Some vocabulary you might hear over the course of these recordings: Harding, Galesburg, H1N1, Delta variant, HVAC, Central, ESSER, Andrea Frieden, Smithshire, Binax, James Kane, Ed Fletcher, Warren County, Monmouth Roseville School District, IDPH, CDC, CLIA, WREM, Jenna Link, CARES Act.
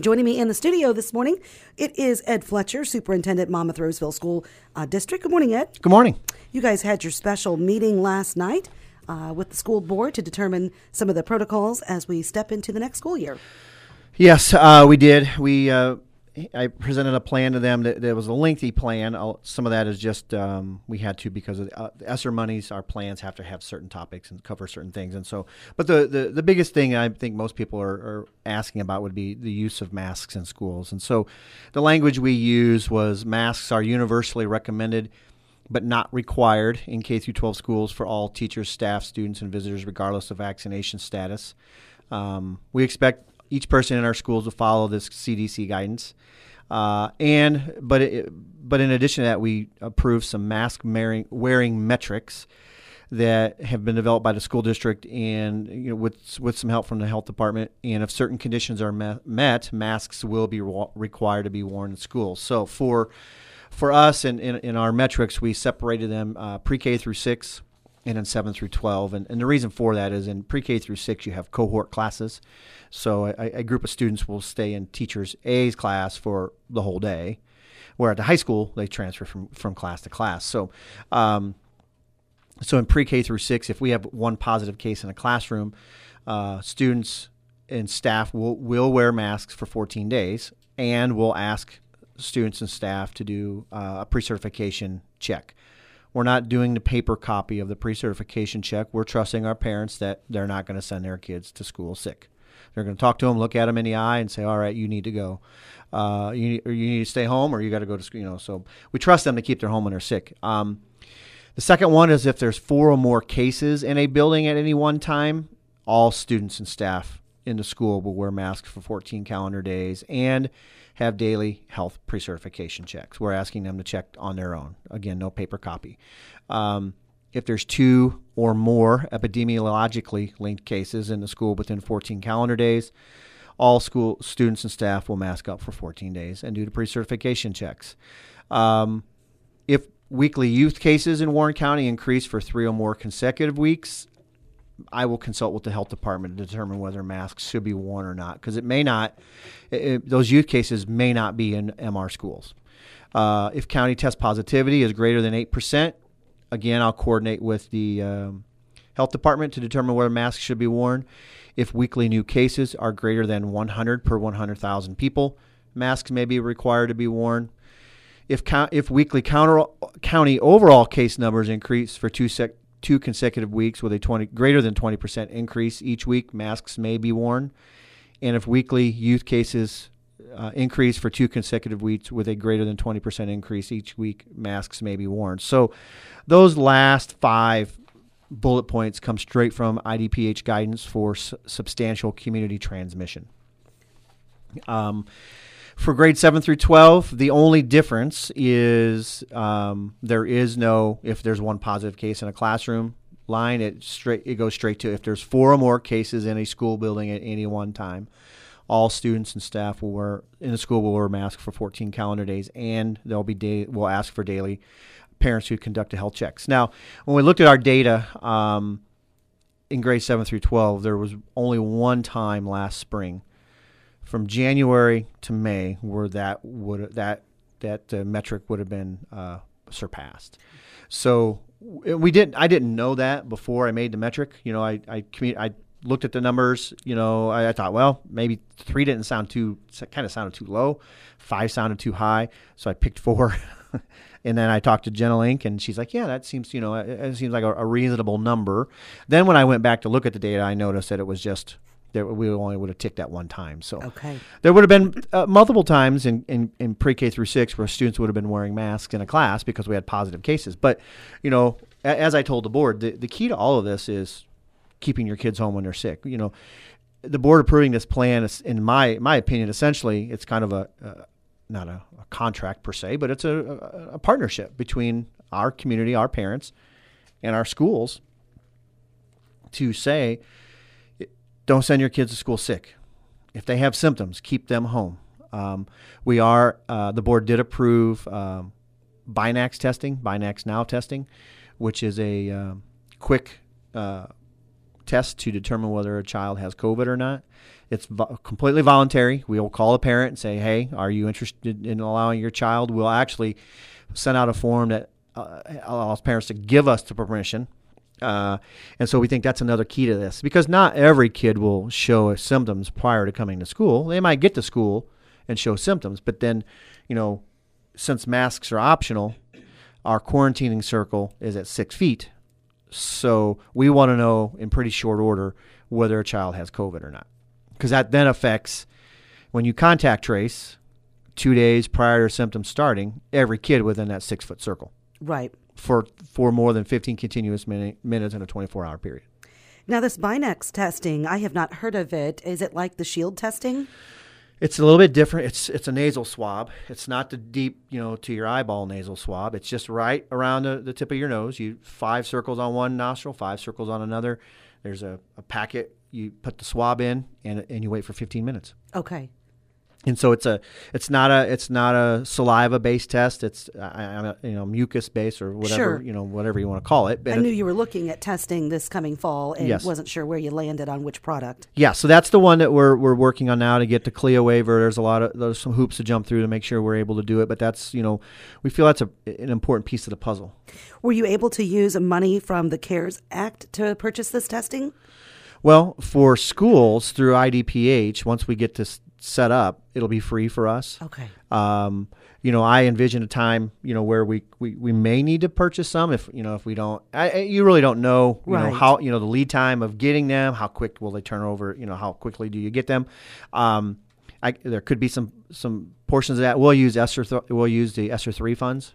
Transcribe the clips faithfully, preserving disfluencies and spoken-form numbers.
Joining me in the studio this morning, it is Ed Fletcher, Superintendent, Monmouth Roseville School uh, District. Good morning, Ed. Good morning. You guys had your special meeting last night uh, with the school board to determine some of the protocols as we step into the next school year. Yes, uh, we did. We uh, I presented a plan to them that, that was a lengthy plan. I'll, some of that is just um, we had to because of the, uh, the ESSER monies. Our plans have to have certain topics and cover certain things. And so, but the, the, the biggest thing I think most people are, are asking about would be the use of masks in schools. And so the language we used was masks are universally recommended but not required in K through twelve schools for all teachers, staff, students, and visitors regardless of vaccination status. Um, we expect each person in our schools will follow this C D C guidance. Uh, and but it, but in addition to that, we approved some mask wearing, wearing metrics that have been developed by the school district and you know with with some help from the health department. And if certain conditions are met, masks will be re- required to be worn in schools. So for for us and in, in, in our metrics, we separated them uh, pre-K through six and in seven through twelve. And, and the reason for that is in pre-K through six, you have cohort classes. So a, a group of students will stay in teachers A's class for the whole day, where at the high school, they transfer from, from class to class. So um, so in pre-K through six, if we have one positive case in a classroom, uh, students and staff will, will wear masks for fourteen days, and we'll ask students and staff to do uh, a pre-certification check. We're not doing the paper copy of the pre-certification check. We're trusting our parents that they're not going to send their kids to school sick. They're going to talk to them, look at them in the eye, and say, all right, you need to go. Uh, you, or you need to stay home, or you got to go to school. You know, so we trust them to keep their home when they're sick. Um, the second one is if there's four or more cases in a building at any one time, all students and staff in the school will wear masks for fourteen calendar days and have daily health pre-certification checks. We're asking them to check on their own. Again, no paper copy. Um, if there's two or more epidemiologically linked cases in the school within fourteen calendar days, all school students and staff will mask up for fourteen days and do the pre-certification checks. Um, if weekly youth cases in Warren County increase for three or more consecutive weeks, I will consult with the health department to determine whether masks should be worn or not, because it may not, it, it, those youth cases may not be in M R schools. Uh, if county test positivity is greater than eight percent, again, I'll coordinate with the um, health department to determine whether masks should be worn. If weekly new cases are greater than one hundred per one hundred thousand people, masks may be required to be worn. If, co- if weekly counter, county overall case numbers increase for two sec- two consecutive weeks with a twenty greater than twenty percent increase each week, masks may be worn. And if weekly youth cases uh, increase for two consecutive weeks with a greater than twenty percent increase each week, masks may be worn. So those last five bullet points come straight from I D P H guidance for s- substantial community transmission. Um, for grade seven through twelve, the only difference is um, there is no, if there's one positive case in a classroom line, it straight it goes straight to if there's four or more cases in a school building at any one time, all students and staff will wear, in the school will wear masks for fourteen calendar days, and they'll be day, we'll ask for daily parents who conduct the health checks. Now, when we looked at our data um, in grade seven through twelve, there was only one time last spring from January to May where that would that that uh, metric would have been uh, surpassed. So we didn't. I didn't know that before I made the metric. You know, I I, commun- I looked at the numbers. You know, I, I thought, well, maybe three didn't sound too kind of sounded too low, five sounded too high, so I picked four. And then I talked to Jenna Link, and she's like, yeah, that seems you know it, it seems like a, a reasonable number. Then when I went back to look at the data, I noticed that it was just. That we only would have ticked that one time. So okay. There would have been uh, multiple times in, in, in pre-K through six where students would have been wearing masks in a class because we had positive cases. But, you know, a, as I told the board, the, the key to all of this is keeping your kids home when they're sick. You know, the board approving this plan is, in my my opinion, essentially it's kind of a, uh, not a, a contract per se, but it's a, a, a partnership between our community, our parents, and our schools to say, don't send your kids to school sick. If they have symptoms, keep them home. Um, we are, uh, the board did approve um, Binax testing, Binax Now testing, which is a uh, quick uh, test to determine whether a child has COVID or not. It's vo- completely voluntary. We'll call a parent and say, hey, are you interested in allowing your child? We'll actually send out a form that uh, allows parents to give us the permission. Uh, and so we think that's another key to this, because not every kid will show symptoms prior to coming to school. They might get to school and show symptoms, but then, you know, since masks are optional, our quarantining circle is at six feet. So we want to know in pretty short order whether a child has COVID or not, because that then affects when you contact trace two days prior to symptoms starting, every kid within that six foot circle. Right. for for more than fifteen continuous minute, minutes in a twenty-four hour period. Now, this Binax testing, I have not heard of it. Is it like the shield testing? It's a little bit different. It's it's a nasal swab. It's not the deep, you know, to your eyeball nasal swab. It's just right around the, the tip of your nose. You five circles on one nostril, five circles on another. There's a, a packet. You put the swab in, and and you wait for fifteen minutes. Okay. And so it's a, it's not a, it's not a saliva-based test. It's, uh, you know, mucus-based or whatever, sure. you know, whatever you want to call it. But I knew it, you were looking at testing this coming fall and yes. wasn't sure where you landed on which product. Yeah, so that's the one that we're we're working on now to get the CLIA waiver. There's a lot of there's some hoops to jump through to make sure we're able to do it. But that's, you know, we feel that's a, an important piece of the puzzle. Were you able to use money from the CARES Act to purchase this testing? Well, for schools through I D P H, once we get this set up, it'll be free for us. Okay. Um, you know, I envision a time, you know, where we, we, we may need to purchase some if, you know, if we don't, I, you really don't know, you right. know, how, you know, the lead time of getting them, how quick will they turn over, you know, how quickly do you get them? Um, I, there could be some, some portions of that. We'll use ESSER, th- we'll use the ESSER three funds.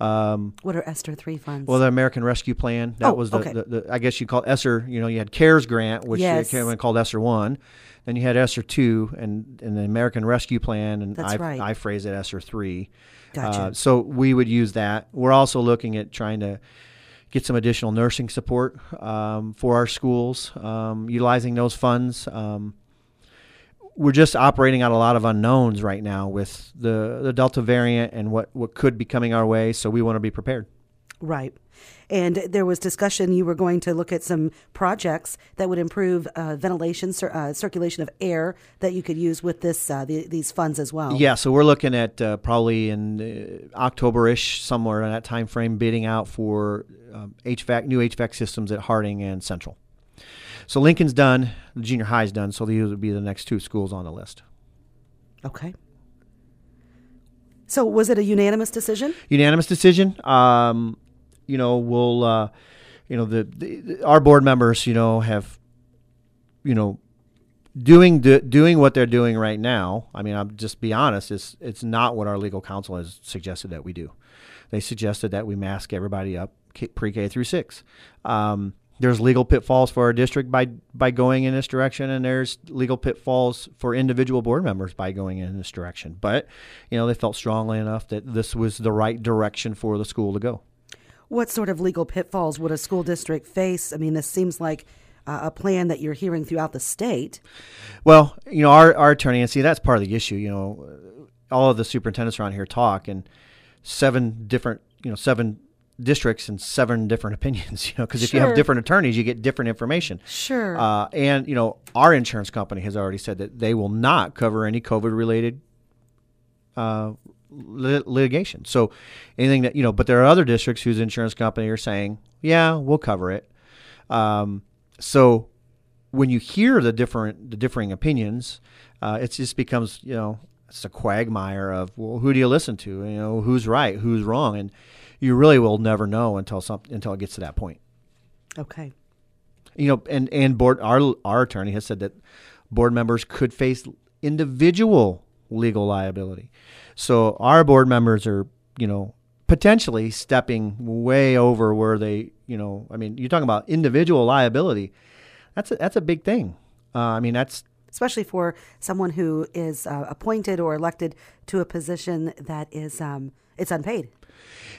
Um, what are ESSER three funds? Well, the American Rescue Plan. That oh, was the, okay. the, the, I guess you call ESSER, you know, you had CARES grant, which yes. came and called ESSER one. Then you had ESSER two and, and the American Rescue Plan. And That's I, right. I phrase it ESSER three. Gotcha. Uh, so we would use that. We're also looking at trying to get some additional nursing support um, for our schools, um, utilizing those funds. Um, we're just operating on a lot of unknowns right now with the, the Delta variant and what, what could be coming our way. So we want to be prepared. Right. And there was discussion you were going to look at some projects that would improve uh, ventilation, cir- uh, circulation of air that you could use with this uh, the, these funds as well. Yeah, so we're looking at uh, probably in uh, October-ish, somewhere in that time frame, bidding out for um, H V A C, new H V A C systems at Harding and Central. So Lincoln's done, the junior high's done, so these would be the next two schools on the list. Okay. So was it a unanimous decision? Unanimous decision. Um, you know, we'll, uh, you know, the, the our board members, you know, have, you know, doing do, doing what they're doing right now. I mean, I'll just be honest, it's, it's not what our legal counsel has suggested that we do. They suggested that we mask everybody up pre-K through six. Um There's legal pitfalls for our district by by going in this direction, and there's legal pitfalls for individual board members by going in this direction. But, you know, they felt strongly enough that this was the right direction for the school to go. What sort of legal pitfalls would a school district face? I mean, this seems like uh, a plan that you're hearing throughout the state. Well, you know, our, our attorney, and see, that's part of the issue. You know, all of the superintendents around here talk, and seven different, you know, seven districts and seven different opinions, you know, because if sure. you have different attorneys, you get different information. Sure. Uh, and, you know, our insurance company has already said that they will not cover any COVID-related uh, lit- litigation. So anything that, you know, but there are other districts whose insurance company are saying, yeah, we'll cover it. Um, so when you hear the different, the differing opinions, uh, it just becomes, you know, it's a quagmire of, well, who do you listen to? You know, who's right, who's wrong? And you really will never know until some, until it gets to that point. Okay. You know, and, and board our our attorney has said that board members could face individual legal liability. So our board members are, you know, potentially stepping way over where they, you know, I mean, you're talking about individual liability. That's a, that's a big thing. Uh, I mean, that's especially for someone who is uh, appointed or elected to a position that is um, it's unpaid.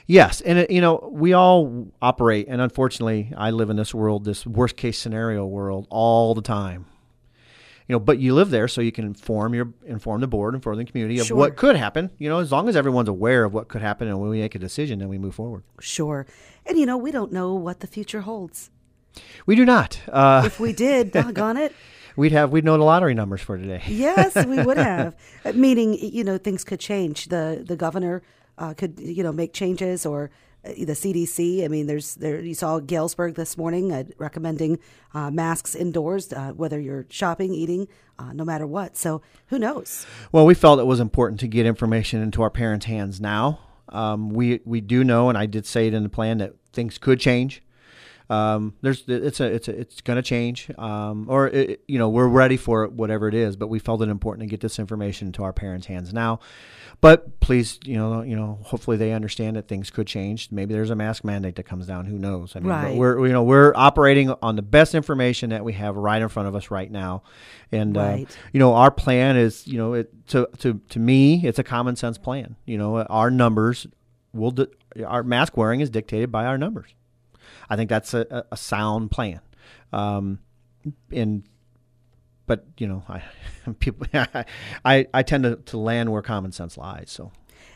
Yes. And, it, you know, we all operate. And unfortunately, I live in this world, this worst case scenario world all the time. You know, but you live there so you can inform your inform the board, inform the community of sure. what could happen. You know, as long as everyone's aware of what could happen and when we make a decision, then we move forward. Sure. And, you know, we don't know what the future holds. We do not. Uh, if we did, doggone it. We'd have, we'd know the lottery numbers for today. Yes, we would have. Meaning, you know, things could change. The the governor uh, could, you know, make changes, or uh, the C D C. I mean, there's there. You saw Galesburg this morning uh, recommending uh, masks indoors, uh, whether you're shopping, eating, uh, no matter what. So who knows? Well, we felt it was important to get information into our parents' hands now. Um, we we do know, and I did say it in the plan, that things could change. Um, there's, it's a, it's a, it's going to change, um, or, it, you know, we're ready for it, whatever it is, but we felt it important to get this information into our parents' hands now. But please, you know, you know, hopefully they understand that things could change. Maybe there's a mask mandate that comes down. Who knows? I mean, right. But we're, you know, we're operating on the best information that we have right in front of us right now. And, right. Uh, you know, our plan is, you know, it, to, to, to me, it's a common sense plan. You know, our numbers will, di- our mask wearing is dictated by our numbers. I think that's a, a sound plan. Um, and, but, you know, I people I, I tend to, to land where common sense lies. So,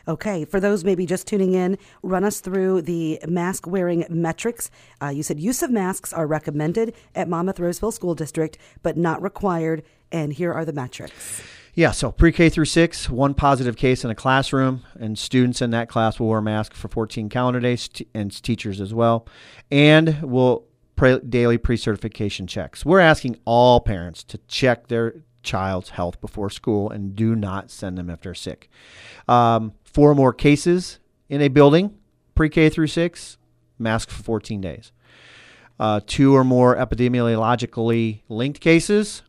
okay. For those maybe just tuning in, run us through the mask wearing metrics. Uh, you said use of masks are recommended at Monmouth Roseville School District, but not required. And here are the metrics. Yeah, so pre-K through six, one positive case in a classroom, and students in that class will wear a mask for fourteen calendar days, t- and teachers as well, and will pre- daily pre-certification checks. We're asking all parents to check their child's health before school and do not send them if they're sick. Um, four or more cases in a building, pre-K through six, mask for fourteen days. Uh, two or more epidemiologically linked cases.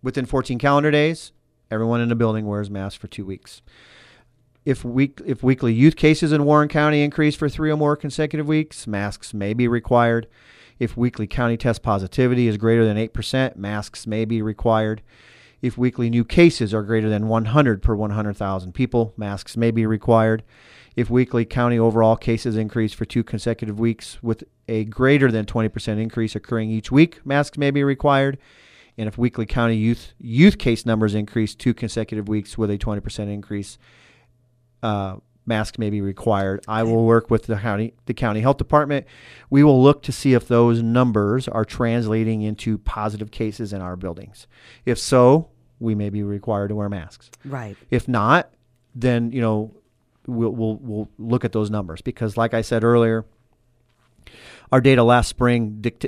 Within fourteen calendar days, everyone in the building wears masks for two weeks. If week if weekly youth cases in Warren County increase for three or more consecutive weeks, masks may be required. If weekly county test positivity is greater than eight percent, masks may be required. If weekly new cases are greater than one hundred per one hundred thousand people, masks may be required. If weekly county overall cases increase for two consecutive weeks with a greater than twenty percent increase occurring each week, masks may be required. And if weekly county youth youth case numbers increase two consecutive weeks with a twenty percent increase, uh, masks may be required. I will work with the county, the county health department. We will look to see if those numbers are translating into positive cases in our buildings. If so, we may be required to wear masks. Right. If not, then, you know, we'll we'll, we'll look at those numbers, because, like I said earlier, our data last spring dict-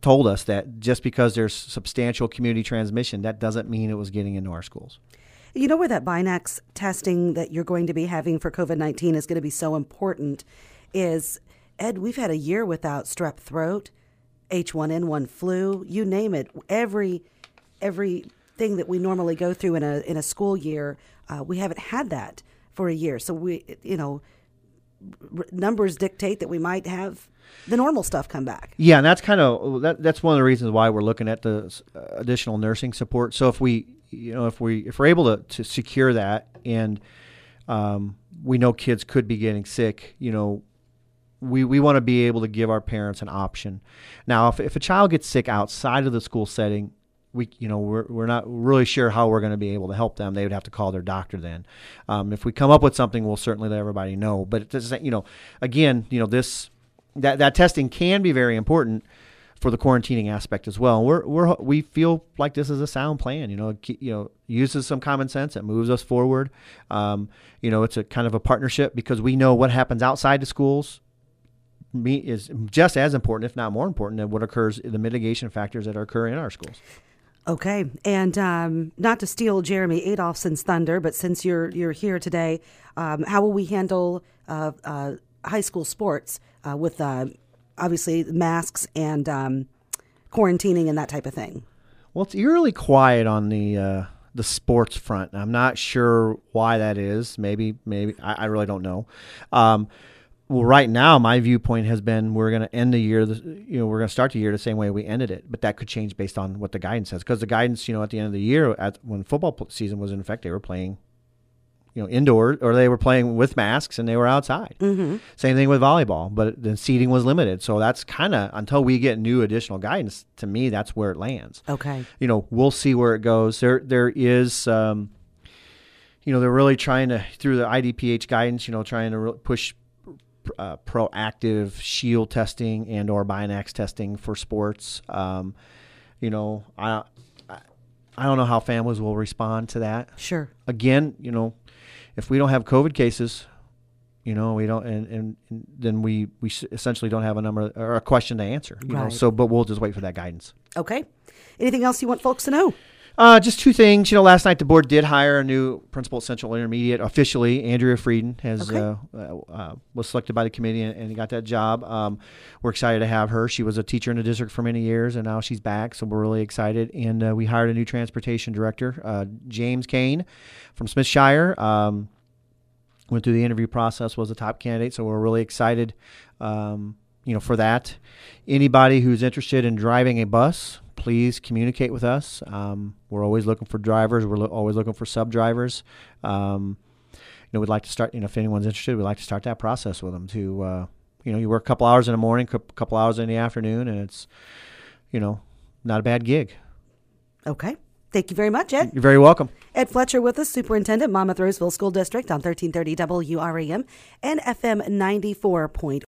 told us that just because there's substantial community transmission, that doesn't mean it was getting into our schools. You know where that Binax testing that you're going to be having for COVID nineteen is going to be so important is, Ed, we've had a year without strep throat, H one N one flu, you name it. Every every thing that we normally go through in a in a school year, uh, we haven't had that for a year. So we, you know, r- numbers dictate that we might have the normal stuff come back. Yeah, and that's kind of that, that's one of the reasons why we're looking at the uh, additional nursing support. So if we, you know, if we if we're able to, to secure that, and um, we know kids could be getting sick, you know, we we want to be able to give our parents an option. Now, if if a child gets sick outside of the school setting, we, you know, we're we're not really sure how we're going to be able to help them. They would have to call their doctor then. Um, if we come up with something, we'll certainly let everybody know. But it doesn't, you know, again, you know, this. That that testing can be very important for the quarantining aspect as well. We're we're we feel like this is a sound plan. You know, you know, uses some common sense. It moves us forward. Um, you know, it's a kind of a partnership, because we know what happens outside the schools is just as important, if not more important, than what occurs, the mitigation factors that occur in our schools. Okay, and um, not to steal Jeremy Adolphson's thunder, but since you're you're here today, um, how will we handle uh, uh, high school sports? Uh, with uh, obviously masks and um, quarantining and that type of thing. Well, it's eerily quiet on the uh, the sports front. I'm not sure why that is. Maybe, maybe I, I really don't know. Um, well, right now, my viewpoint has been we're going to end the year. You know, we're going to start the year the same way we ended it, but that could change based on what the guidance says. Because the guidance, you know, at the end of the year, at, when football season was in effect, they were playing, you know, indoor, or they were playing with masks and they were outside. Mm-hmm. Same thing with volleyball, but the seating was limited. So that's kind of, until we get new additional guidance, to me, that's where it lands. Okay. You know, we'll see where it goes. There, there is, um, you know, they're really trying to, through the I D P H guidance, you know, trying to re- push uh, proactive shield testing and or Binax testing for sports. Um, you know, I, I I don't know how families will respond to that. Sure. Again, you know, if we don't have COVID cases, you know, we don't, and, and, and then we we essentially don't have a number or a question to answer. You right. know, so but we'll just wait for that guidance. Okay. Anything else you want folks to know? Uh, just two things. You know, last night the board did hire a new principal at Central Intermediate officially. Andrea Frieden has okay. uh, uh, was selected by the committee and, and got that job. Um, we're excited to have her. She was a teacher in the district for many years, and now she's back, so we're really excited. And uh, we hired a new transportation director, uh, James Kane from Smithshire. Um, went through the interview process, was a top candidate, so we're really excited, um, you know, for that. Anybody who's interested in driving a bus, please communicate with us. Um, we're always looking for drivers. We're lo- always looking for sub drivers. Um, you know, we'd like to start, you know, if anyone's interested, we'd like to start that process with them to, uh, you know, you work a couple hours in the morning, a couple hours in the afternoon, and it's, you know, not a bad gig. Okay. Thank you very much, Ed. You're very welcome. Ed Fletcher with us, Superintendent, Monmouth Roseville School District on thirteen thirty W R E M and F M ninety-four point one.